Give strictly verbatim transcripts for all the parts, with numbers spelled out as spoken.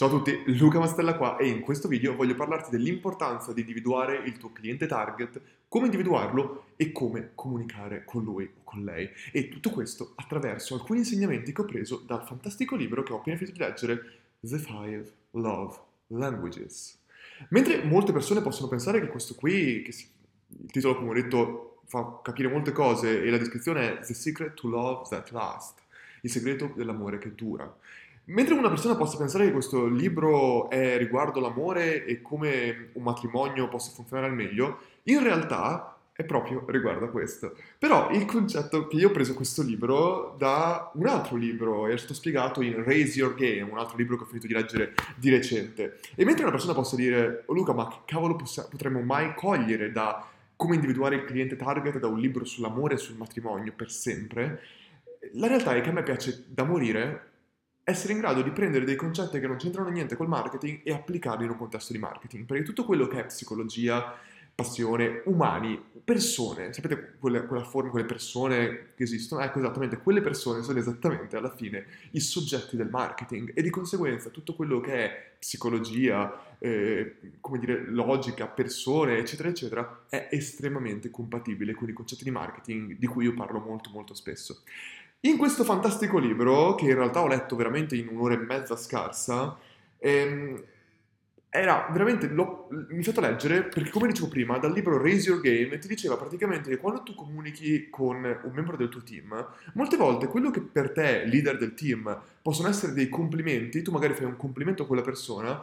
Ciao a tutti, Luca Mastella qua e in questo video voglio parlarti dell'importanza di individuare il tuo cliente target, come individuarlo e come comunicare con lui o con lei. E tutto questo attraverso alcuni insegnamenti che ho preso dal fantastico libro che ho appena finito di leggere, The Five Love Languages. Mentre molte persone possono pensare che questo qui, che il titolo come ho detto fa capire molte cose e la descrizione è The Secret to Love That Lasts, il segreto dell'amore che dura. Mentre una persona possa pensare che questo libro è riguardo l'amore e come un matrimonio possa funzionare al meglio, in realtà è proprio riguardo a questo. Però il concetto che io ho preso questo libro da un altro libro, è stato spiegato in Raise Your Game, un altro libro che ho finito di leggere di recente. E mentre una persona possa dire, oh Luca, ma che cavolo potremmo mai cogliere da come individuare il cliente target da un libro sull'amore e sul matrimonio per sempre, la realtà è che a me piace da morire essere in grado di prendere dei concetti che non c'entrano niente col marketing e applicarli in un contesto di marketing, perché tutto quello che è psicologia, passione, umani, persone, sapete quella, quella forma, quelle persone che esistono? Ecco, esattamente, quelle persone sono esattamente alla fine i soggetti del marketing e di conseguenza tutto quello che è psicologia, eh, come dire, logica, persone, eccetera, eccetera, è estremamente compatibile con i concetti di marketing di cui io parlo molto, molto spesso. In questo fantastico libro, che in realtà ho letto veramente in un'ora e mezza scarsa, ehm, era veramente, l'ho iniziato a leggere perché, come dicevo prima, dal libro Raise Your Game ti diceva praticamente che quando tu comunichi con un membro del tuo team, molte volte quello che per te, leader del team, possono essere dei complimenti, tu magari fai un complimento a quella persona,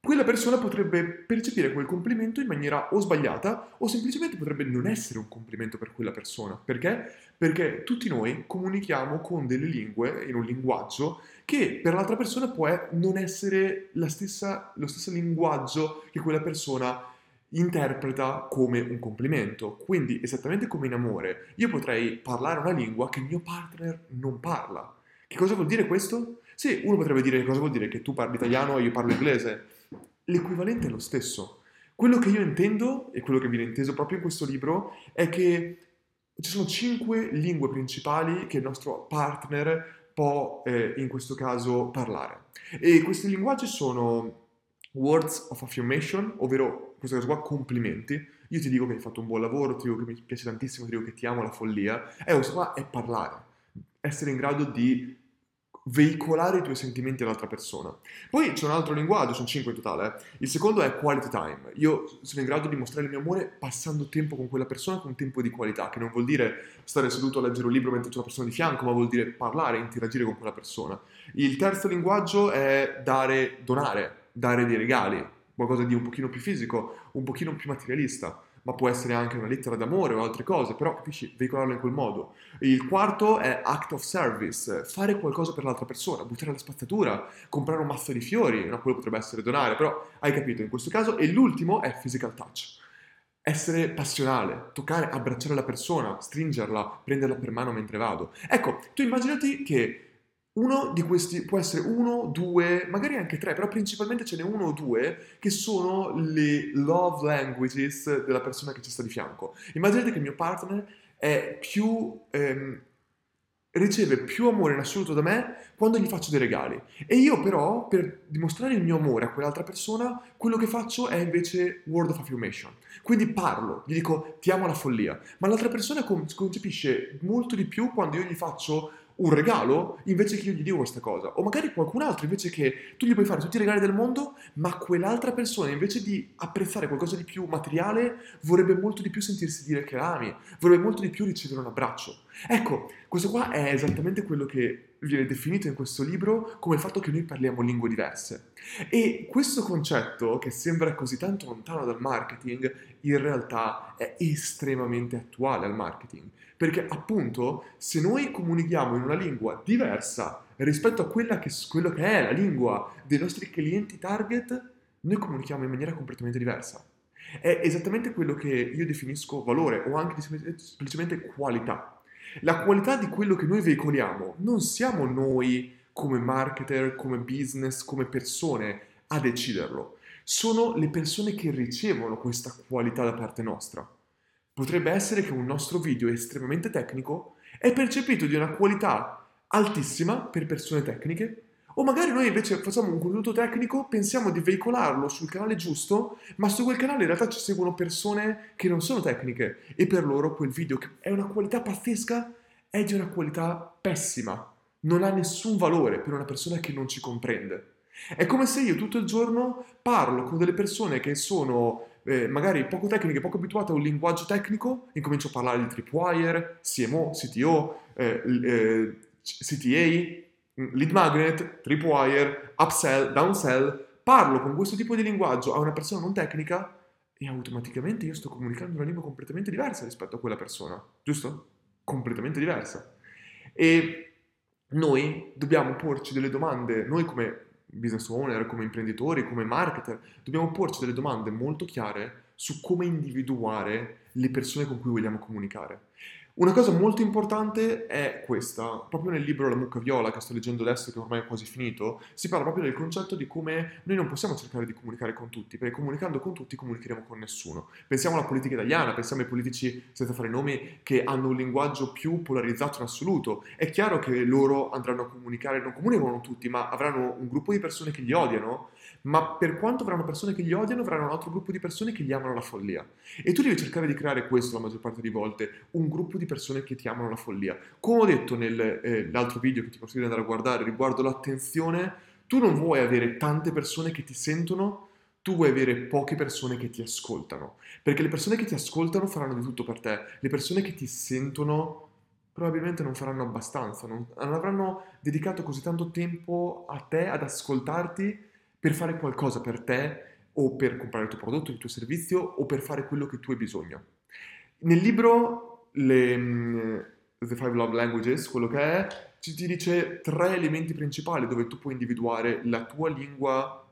quella persona potrebbe percepire quel complimento in maniera o sbagliata o semplicemente potrebbe non essere un complimento per quella persona. Perché? Perché tutti noi comunichiamo con delle lingue, in un linguaggio, che per l'altra persona può non essere la stessa, lo stesso linguaggio che quella persona interpreta come un complimento. Quindi, esattamente come in amore, io potrei parlare una lingua che il mio partner non parla. Che cosa vuol dire questo? Sì, uno potrebbe dire che cosa vuol dire che tu parli italiano e io parlo inglese. L'equivalente è lo stesso. Quello che io intendo, e quello che viene inteso proprio in questo libro, è che ci sono cinque lingue principali che il nostro partner può, eh, in questo caso, parlare. E questi linguaggi sono words of affirmation, ovvero, in questo caso qua, complimenti. Io ti dico che hai fatto un buon lavoro, ti dico che mi piace tantissimo, ti dico che ti amo, la follia. E questo qua è parlare, essere in grado di veicolare i tuoi sentimenti all'altra persona. Poi c'è un altro linguaggio, sono cinque in totale. Il secondo è quality time. Io sono in grado di mostrare il mio amore passando tempo con quella persona, con tempo di qualità, che non vuol dire stare seduto a leggere un libro mentre c'è una persona di fianco, ma vuol dire parlare, interagire con quella persona. Il terzo linguaggio è dare, donare, dare dei regali, qualcosa di un pochino più fisico, un pochino più materialista, ma può essere anche una lettera d'amore o altre cose, però capisci, veicolarlo in quel modo. Il quarto è act of service, fare qualcosa per l'altra persona, buttare la spazzatura, comprare un mazzo di fiori, no, quello potrebbe essere donare, però hai capito in questo caso. E l'ultimo è physical touch, essere passionale, toccare, abbracciare la persona, stringerla, prenderla per mano mentre vado. Ecco, tu immaginati che uno di questi può essere uno, due, magari anche tre, però principalmente ce n'è uno o due che sono le love languages della persona che ci sta di fianco. Immaginate che il mio partner è più, ehm, riceve più amore in assoluto da me quando gli faccio dei regali. E io però, per dimostrare il mio amore a quell'altra persona, quello che faccio è invece word of affirmation. Quindi parlo, gli dico ti amo alla follia, ma l'altra persona concepisce molto di più quando io gli faccio un regalo invece che io gli dico questa cosa, o magari qualcun altro invece che tu gli puoi fare tutti i regali del mondo, ma quell'altra persona invece di apprezzare qualcosa di più materiale vorrebbe molto di più sentirsi dire che l'ami, vorrebbe molto di più ricevere un abbraccio. Ecco, questo qua è esattamente quello che viene definito in questo libro come il fatto che noi parliamo lingue diverse. E questo concetto, che sembra così tanto lontano dal marketing, in realtà è estremamente attuale al marketing, perché appunto se noi comunichiamo in una lingua diversa rispetto a quella che, quello che è la lingua dei nostri clienti target, noi comunichiamo in maniera completamente diversa. È esattamente quello che io definisco valore o anche semplicemente qualità. La qualità di quello che noi veicoliamo, non siamo noi come marketer, come business, come persone a deciderlo. Sono le persone che ricevono questa qualità da parte nostra. Potrebbe essere che un nostro video estremamente tecnico è percepito di una qualità altissima per persone tecniche, O magari noi invece facciamo un contenuto tecnico, pensiamo di veicolarlo sul canale giusto, ma su quel canale in realtà ci seguono persone che non sono tecniche e per loro quel video, che è una qualità pazzesca, è di una qualità pessima. Non ha nessun valore per una persona che non ci comprende. È come se io tutto il giorno parlo con delle persone che sono eh, magari poco tecniche, poco abituate a un linguaggio tecnico, incomincio a parlare di tripwire, C M O, C T O, eh, eh, C T A... lead magnet, tripwire, upsell, downsell, parlo con questo tipo di linguaggio a una persona non tecnica e automaticamente io sto comunicando una lingua completamente diversa rispetto a quella persona, giusto? Completamente diversa. E noi dobbiamo porci delle domande, noi come business owner, come imprenditori, come marketer, dobbiamo porci delle domande molto chiare su come individuare le persone con cui vogliamo comunicare. Una cosa molto importante è questa, proprio nel libro La mucca viola che sto leggendo adesso, che ormai è quasi finito, si parla proprio del concetto di come noi non possiamo cercare di comunicare con tutti, perché comunicando con tutti comunicheremo con nessuno. Pensiamo alla politica italiana, pensiamo ai politici, senza fare nomi, che hanno un linguaggio più polarizzato in assoluto. È chiaro che loro andranno a comunicare, non comunicano tutti, ma avranno un gruppo di persone che li odiano, ma per quanto avranno persone che li odiano, avranno un altro gruppo di persone che li amano alla follia. E tu devi cercare di creare questo la maggior parte di volte, un gruppo di persone che ti amano la follia. Come ho detto nell'altro eh, video che ti consiglio di andare a guardare riguardo l'attenzione, tu non vuoi avere tante persone che ti sentono, tu vuoi avere poche persone che ti ascoltano, perché le persone che ti ascoltano faranno di tutto per te, le persone che ti sentono probabilmente non faranno abbastanza, non, non avranno dedicato così tanto tempo a te, ad ascoltarti, per fare qualcosa per te o per comprare il tuo prodotto, il tuo servizio o per fare quello che tu hai bisogno. Nel libro Le, The Five Love Languages, quello che è, ci ti dice tre elementi principali dove tu puoi individuare la tua lingua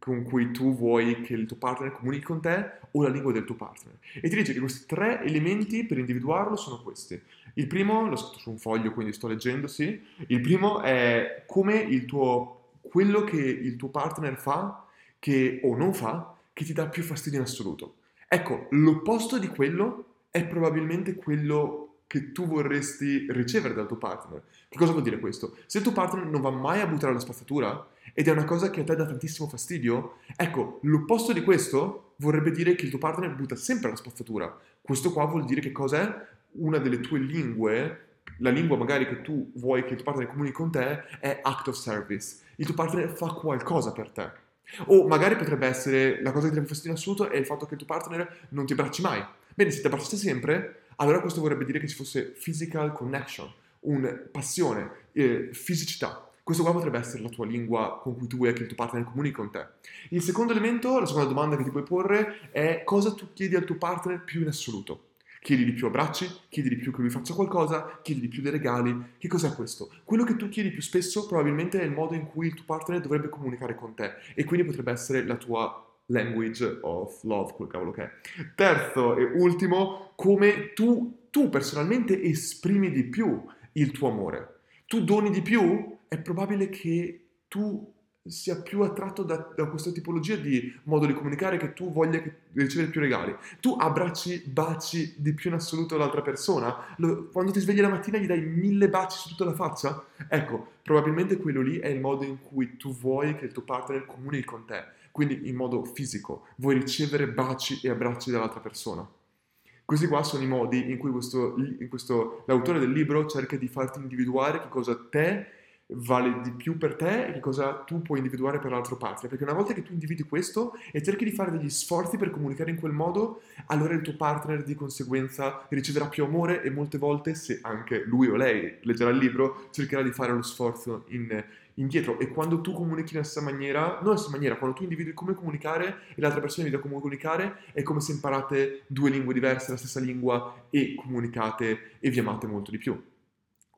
con cui tu vuoi che il tuo partner comunichi con te o la lingua del tuo partner. E ti dice che questi tre elementi per individuarlo sono questi. Il primo, l'ho scritto su un foglio quindi sto leggendo, sì. Il primo è come il tuo, quello che il tuo partner fa che, o non fa, che ti dà più fastidio in assoluto. Ecco, l'opposto di quello è probabilmente quello che tu vorresti ricevere dal tuo partner. Che cosa vuol dire questo? Se il tuo partner non va mai a buttare la spazzatura ed è una cosa che a te dà tantissimo fastidio, ecco, l'opposto di questo vorrebbe dire che il tuo partner butta sempre la spazzatura. Questo qua vuol dire che cos'è? Una delle tue lingue, la lingua magari che tu vuoi che il tuo partner comunichi con te, è act of service. Il tuo partner fa qualcosa per te. O magari potrebbe essere, la cosa che ti dà fastidio in assoluto è il fatto che il tuo partner non ti abbracci mai. Bene, se ti abbracciate sempre, allora questo vorrebbe dire che ci fosse physical connection, un passione, eh, fisicità. Questo qua potrebbe essere la tua lingua con cui tu vuoi che il tuo partner comunichi con te. Il secondo elemento, la seconda domanda che ti puoi porre è cosa tu chiedi al tuo partner più in assoluto. Chiedi di più abbracci, chiedi di più che lui faccia qualcosa, chiedi di più dei regali. Che cos'è questo? Quello che tu chiedi più spesso probabilmente è il modo in cui il tuo partner dovrebbe comunicare con te e quindi potrebbe essere la tua language of love, quel cavolo che è. Terzo e ultimo, come tu, tu personalmente esprimi di più il tuo amore. Tu doni di più, è probabile che tu sia più attratto da, da questa tipologia di modo di comunicare, che tu voglia ricevere più regali. Tu abbracci, baci di più in assoluto l'altra persona. Lo, quando ti svegli la mattina gli dai mille baci su tutta la faccia. Ecco, probabilmente quello lì è il modo in cui tu vuoi che il tuo partner comunichi con te, quindi in modo fisico. Vuoi ricevere baci e abbracci dall'altra persona. Questi qua sono i modi in cui questo, in questo, l'autore del libro cerca di farti individuare che cosa te vale di più per te e che cosa tu puoi individuare per l'altro partner, perché una volta che tu individui questo e cerchi di fare degli sforzi per comunicare in quel modo, allora il tuo partner di conseguenza riceverà più amore e molte volte, se anche lui o lei leggerà il libro, cercherà di fare lo sforzo in, indietro. E quando tu comunichi in questa maniera, non in questa maniera, quando tu individui come comunicare e l'altra persona individua come comunicare, è come se imparate due lingue diverse, la stessa lingua, e comunicate e vi amate molto di più.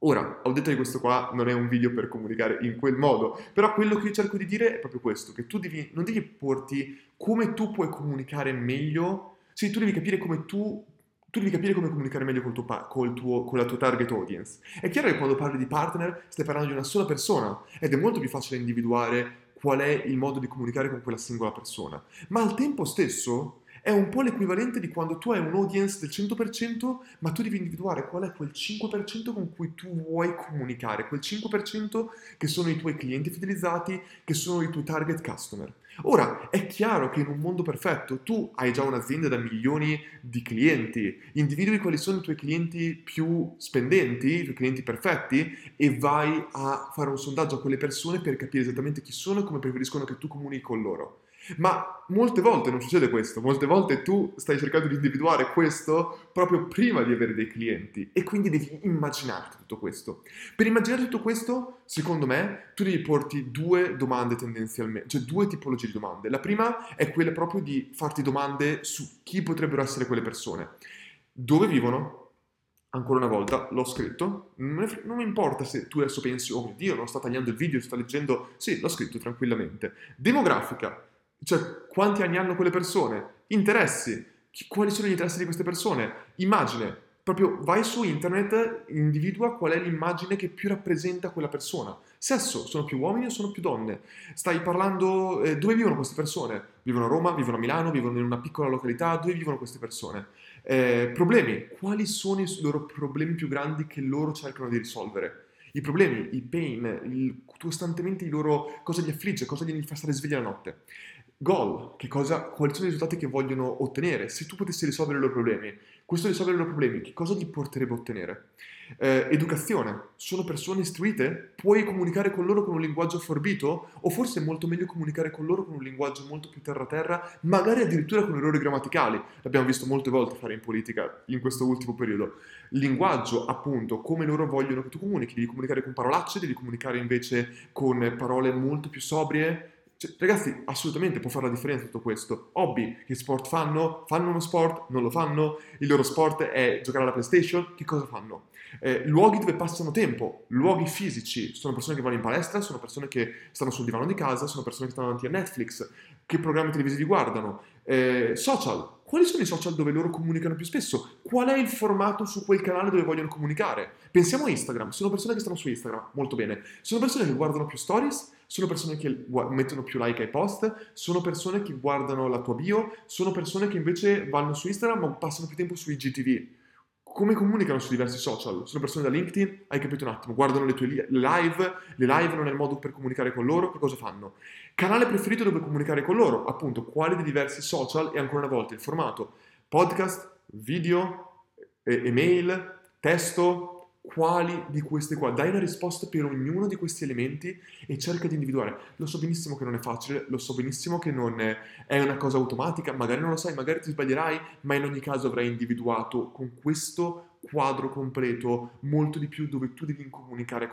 Ora, ho detto che questo qua non è un video per comunicare in quel modo, però quello che io cerco di dire è proprio questo, che tu devi, non devi porti come tu puoi comunicare meglio, sì, tu devi capire come tu, tu devi capire come comunicare meglio col tuo, col tuo, con la tua target audience. È chiaro che quando parli di partner stai parlando di una sola persona ed è molto più facile individuare qual è il modo di comunicare con quella singola persona, ma al tempo stesso È un po' l'equivalente di quando tu hai un audience del cento per cento, ma tu devi individuare qual è quel cinque per cento con cui tu vuoi comunicare, quel cinque per cento che sono i tuoi clienti fidelizzati, che sono i tuoi target customer. Ora, è chiaro che in un mondo perfetto tu hai già un'azienda da milioni di clienti, individui quali sono i tuoi clienti più spendenti, i tuoi clienti perfetti, e vai a fare un sondaggio a quelle persone per capire esattamente chi sono e come preferiscono che tu comunichi con loro. Ma molte volte non succede questo, molte volte tu stai cercando di individuare questo proprio prima di avere dei clienti e quindi devi immaginarti tutto questo. Per immaginare tutto questo, secondo me, tu devi porti due domande tendenzialmente, cioè due tipologie di domande. La prima è quella proprio di farti domande su chi potrebbero essere quelle persone. Dove vivono? Ancora una volta, l'ho scritto, non mi importa se tu adesso pensi, oh mio Dio, non sto tagliando il video, sto leggendo, sì, l'ho scritto tranquillamente. Demografica. Cioè, quanti anni hanno quelle persone? Interessi? Quali sono gli interessi di queste persone? Immagine. Proprio vai su internet, individua qual è l'immagine che più rappresenta quella persona. Sesso. Sono più uomini o sono più donne? Stai parlando... Eh, dove vivono queste persone? Vivono a Roma? Vivono a Milano? Vivono in una piccola località? Dove vivono queste persone? Eh, problemi. Quali sono i loro problemi più grandi che loro cercano di risolvere? I problemi, i pain, il, costantemente i loro... cosa li affligge, cosa li fa stare svegli la notte. Goal, che cosa, quali sono i risultati che vogliono ottenere? Se tu potessi risolvere i loro problemi, questo risolvere i loro problemi, che cosa ti porterebbe a ottenere? Eh, educazione, sono persone istruite? Puoi comunicare con loro con un linguaggio forbito? O forse è molto meglio comunicare con loro con un linguaggio molto più terra-terra, magari addirittura con errori grammaticali. L'abbiamo visto molte volte fare in politica in questo ultimo periodo. Linguaggio, appunto, come loro vogliono che tu comunichi. Devi comunicare con parolacce, devi comunicare invece con parole molto più sobrie. Cioè, ragazzi, assolutamente può fare la differenza tutto questo. Hobby, che sport fanno? Fanno uno sport? Non lo fanno? Il loro sport è giocare alla PlayStation? Che cosa fanno? Eh, luoghi dove passano tempo, luoghi fisici. Sono persone che vanno in palestra, sono persone che stanno sul divano di casa, sono persone che stanno davanti a Netflix, che programmi televisivi guardano. Eh, social. Quali sono i social dove loro comunicano più spesso? Qual è il formato su quel canale dove vogliono comunicare? Pensiamo a Instagram. Sono persone che stanno su Instagram, molto bene. Sono persone che guardano più stories? Sono persone che mettono più like ai post? Sono persone che guardano la tua bio? Sono persone che invece vanno su Instagram ma passano più tempo su I G T V? Come comunicano su diversi social? Sono persone da LinkedIn? Hai capito un attimo. Guardano le tue li- le live, le live non è il modo per comunicare con loro, che cosa fanno? Canale preferito dove comunicare con loro? Appunto, quale dei diversi social e ancora una volta il formato? Podcast, video, e- email, testo... Quali di queste qua? Dai una risposta per ognuno di questi elementi e cerca di individuare. Lo so benissimo che non è facile, lo so benissimo che non è una cosa automatica, magari non lo sai, magari ti sbaglierai, ma in ogni caso avrai individuato con questo quadro completo molto di più dove tu devi incominciare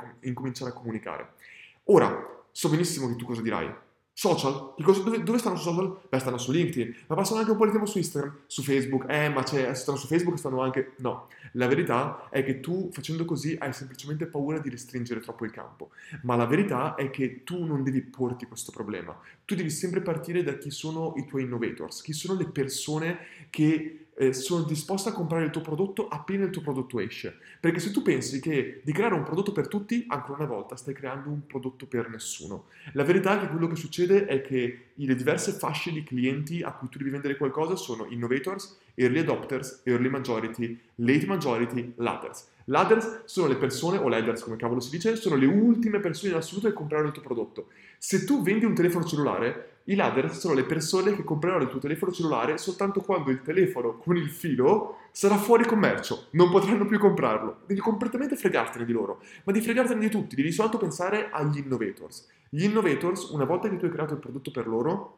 a comunicare. Ora, so benissimo che tu cosa dirai. Social? Dove, dove stanno su social? Beh, stanno su LinkedIn, ma passano anche un po' di tempo su Instagram, su Facebook. Eh, ma c'è, stanno su Facebook, stanno anche... No, la verità è che tu, facendo così, hai semplicemente paura di restringere troppo il campo. Ma la verità è che tu non devi porti questo problema. Tu devi sempre partire da chi sono i tuoi innovators, chi sono le persone che... sono disposta a comprare il tuo prodotto appena il tuo prodotto esce. Perché se tu pensi che di creare un prodotto per tutti, ancora una volta stai creando un prodotto per nessuno. La verità è che quello che succede è che le diverse fasce di clienti a cui tu devi vendere qualcosa sono innovators, early adopters, early majority, late majority, ladders. Ladders sono le persone, o ladders come cavolo si dice, sono le ultime persone in assoluto che compreranno il tuo prodotto. Se tu vendi un telefono cellulare, i ladders sono le persone che compreranno il tuo telefono cellulare soltanto quando il telefono con il filo sarà fuori commercio, non potranno più comprarlo. Devi completamente fregartene di loro, ma devi fregartene di tutti, devi soltanto pensare agli innovators. Gli innovators, una volta che tu hai creato il prodotto per loro,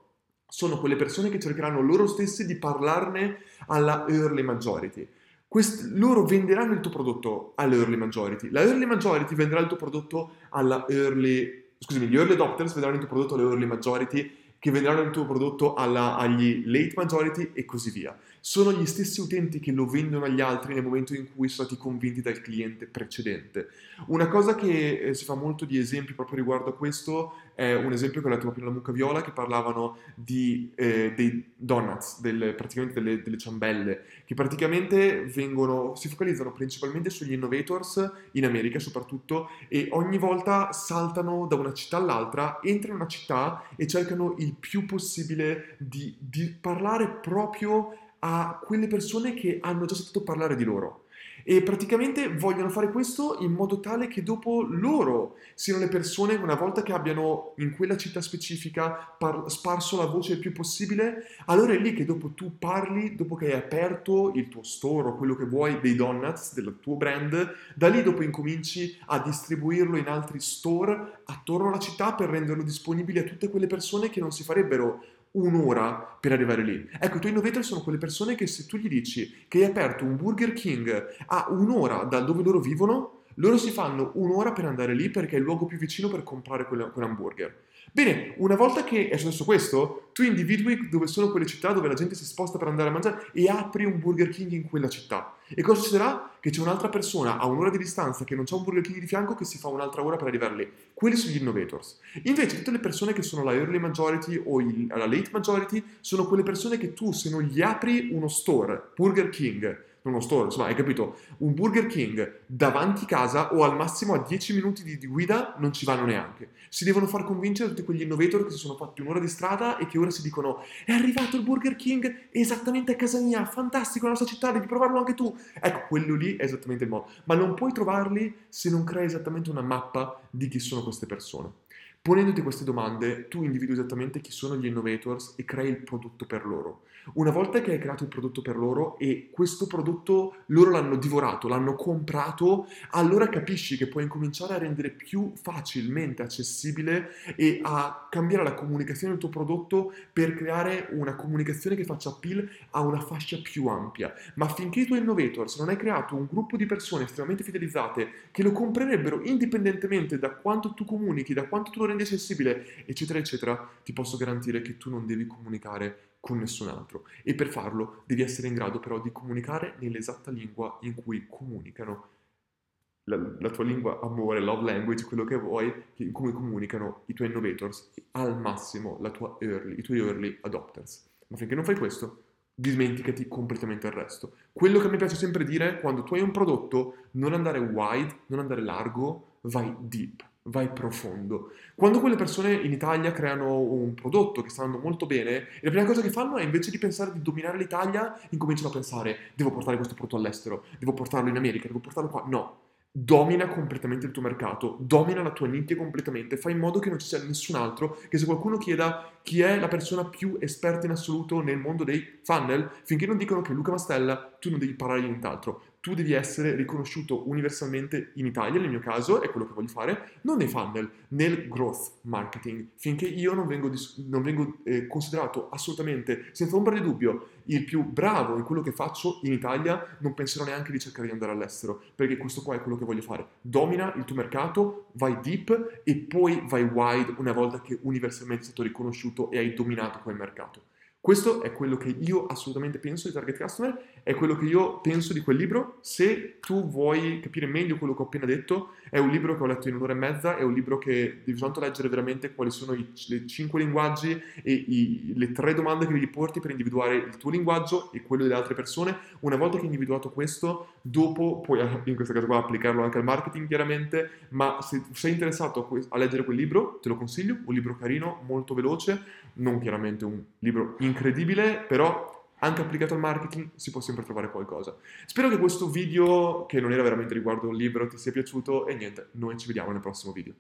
sono quelle persone che cercheranno loro stessi di parlarne alla early majority. Quest- loro venderanno il tuo prodotto all'early majority, la early majority venderà il tuo prodotto alla early, scusami, gli early adopters vedranno il tuo prodotto all'early majority, che venderanno il tuo prodotto alla, agli late majority e così via. Sono gli stessi utenti che lo vendono agli altri nel momento in cui sono stati convinti dal cliente precedente. Una cosa che eh, si fa molto di esempi proprio riguardo a questo è un esempio che ho letto proprio nella Mucca Viola, che parlavano di, eh, dei donuts, del, praticamente delle, delle ciambelle, che praticamente vengono, si focalizzano principalmente sugli innovators in America soprattutto, e ogni volta saltano da una città all'altra, entrano in una città e cercano il più possibile di, di parlare proprio a quelle persone che hanno già sentito parlare di loro. E praticamente vogliono fare questo in modo tale che dopo loro siano le persone, una volta che abbiano in quella città specifica par- sparso la voce il più possibile, allora è lì che dopo tu parli, dopo che hai aperto il tuo store o quello che vuoi dei donuts, del tuo brand, da lì dopo incominci a distribuirlo in altri store attorno alla città per renderlo disponibile a tutte quelle persone che non si farebbero un'ora per arrivare lì. Ecco, i tuoi innovator sono quelle persone che se tu gli dici che hai aperto un Burger King a un'ora da dove loro vivono, loro si fanno un'ora per andare lì perché è il luogo più vicino per comprare quell'hamburger. Bene, una volta che è successo questo, tu individui dove sono quelle città dove la gente si sposta per andare a mangiare e apri un Burger King in quella città. E cosa succederà? Che c'è un'altra persona a un'ora di distanza che non c'ha un Burger King di fianco che si fa un'altra ora per arrivare lì. Quelli sono gli innovators. Invece tutte le persone che sono la early majority o il, la late majority sono quelle persone che tu, se non gli apri uno store, Burger King, uno store, insomma, hai capito, un Burger King davanti casa o al massimo a dieci minuti di, di guida, non ci vanno neanche. Si devono far convincere tutti quegli innovator che si sono fatti un'ora di strada e che ora si dicono è arrivato il Burger King esattamente a casa mia, fantastico, la nostra città, devi provarlo anche tu. Ecco, quello lì è esattamente il modo, ma non puoi trovarli se non crei esattamente una mappa di chi sono queste persone. Ponendoti queste domande, tu individui esattamente chi sono gli innovators e crei il prodotto per loro. Una volta che hai creato il prodotto per loro e questo prodotto loro l'hanno divorato, l'hanno comprato, allora capisci che puoi incominciare a rendere più facilmente accessibile e a cambiare la comunicazione del tuo prodotto per creare una comunicazione che faccia appeal a una fascia più ampia. Ma finché i tuoi innovators non hai creato un gruppo di persone estremamente fidelizzate che lo comprerebbero indipendentemente da quanto tu comunichi, da quanto tu lo rendi accessibile, eccetera eccetera, ti posso garantire che tu non devi comunicare con nessun altro, e per farlo devi essere in grado però di comunicare nell'esatta lingua in cui comunicano, la, la tua lingua amore, love language, quello che vuoi, in cui comunicano i tuoi innovators, al massimo la tua early, i tuoi early adopters. Ma finché non fai questo, dimenticati completamente il resto. Quello che mi piace sempre dire, quando tu hai un prodotto, non andare wide, non andare largo, vai deep, vai profondo. Quando quelle persone in Italia creano un prodotto che sta andando molto bene, la prima cosa che fanno è, invece di pensare di dominare l'Italia, incominciano a pensare devo portare questo prodotto all'estero, devo portarlo in America, devo portarlo qua. No, domina completamente il tuo mercato, domina la tua nicchia completamente, fai in modo che non ci sia nessun altro, che se qualcuno chieda chi è la persona più esperta in assoluto nel mondo dei funnel, finché non dicono che è Luca Mastella, tu non devi parlare di nient'altro. Tu devi essere riconosciuto universalmente in Italia, nel mio caso, è quello che voglio fare, non nei funnel, nel growth marketing. Finché io non vengo, dis- non vengo eh, considerato assolutamente, senza ombra di dubbio, il più bravo in quello che faccio in Italia, non penserò neanche di cercare di andare all'estero, perché questo qua è quello che voglio fare. Domina il tuo mercato, vai deep e poi vai wide una volta che universalmente sei stato riconosciuto e hai dominato quel mercato. Questo è quello che io assolutamente penso di Target Customer, è quello che io penso di quel libro. Se tu vuoi capire meglio quello che ho appena detto, è un libro che ho letto in un'ora e mezza, è un libro che devi soltanto leggere veramente quali sono i le cinque linguaggi e i, le tre domande che gli porti per individuare il tuo linguaggio e quello delle altre persone. Una volta che hai individuato questo, dopo puoi in questo caso qua applicarlo anche al marketing chiaramente, ma se sei interessato a leggere quel libro, te lo consiglio, un libro carino, molto veloce, non chiaramente un libro incredibile, però anche applicato al marketing si può sempre trovare qualcosa. Spero che questo video, che non era veramente riguardo un libro, ti sia piaciuto e niente, noi ci vediamo nel prossimo video.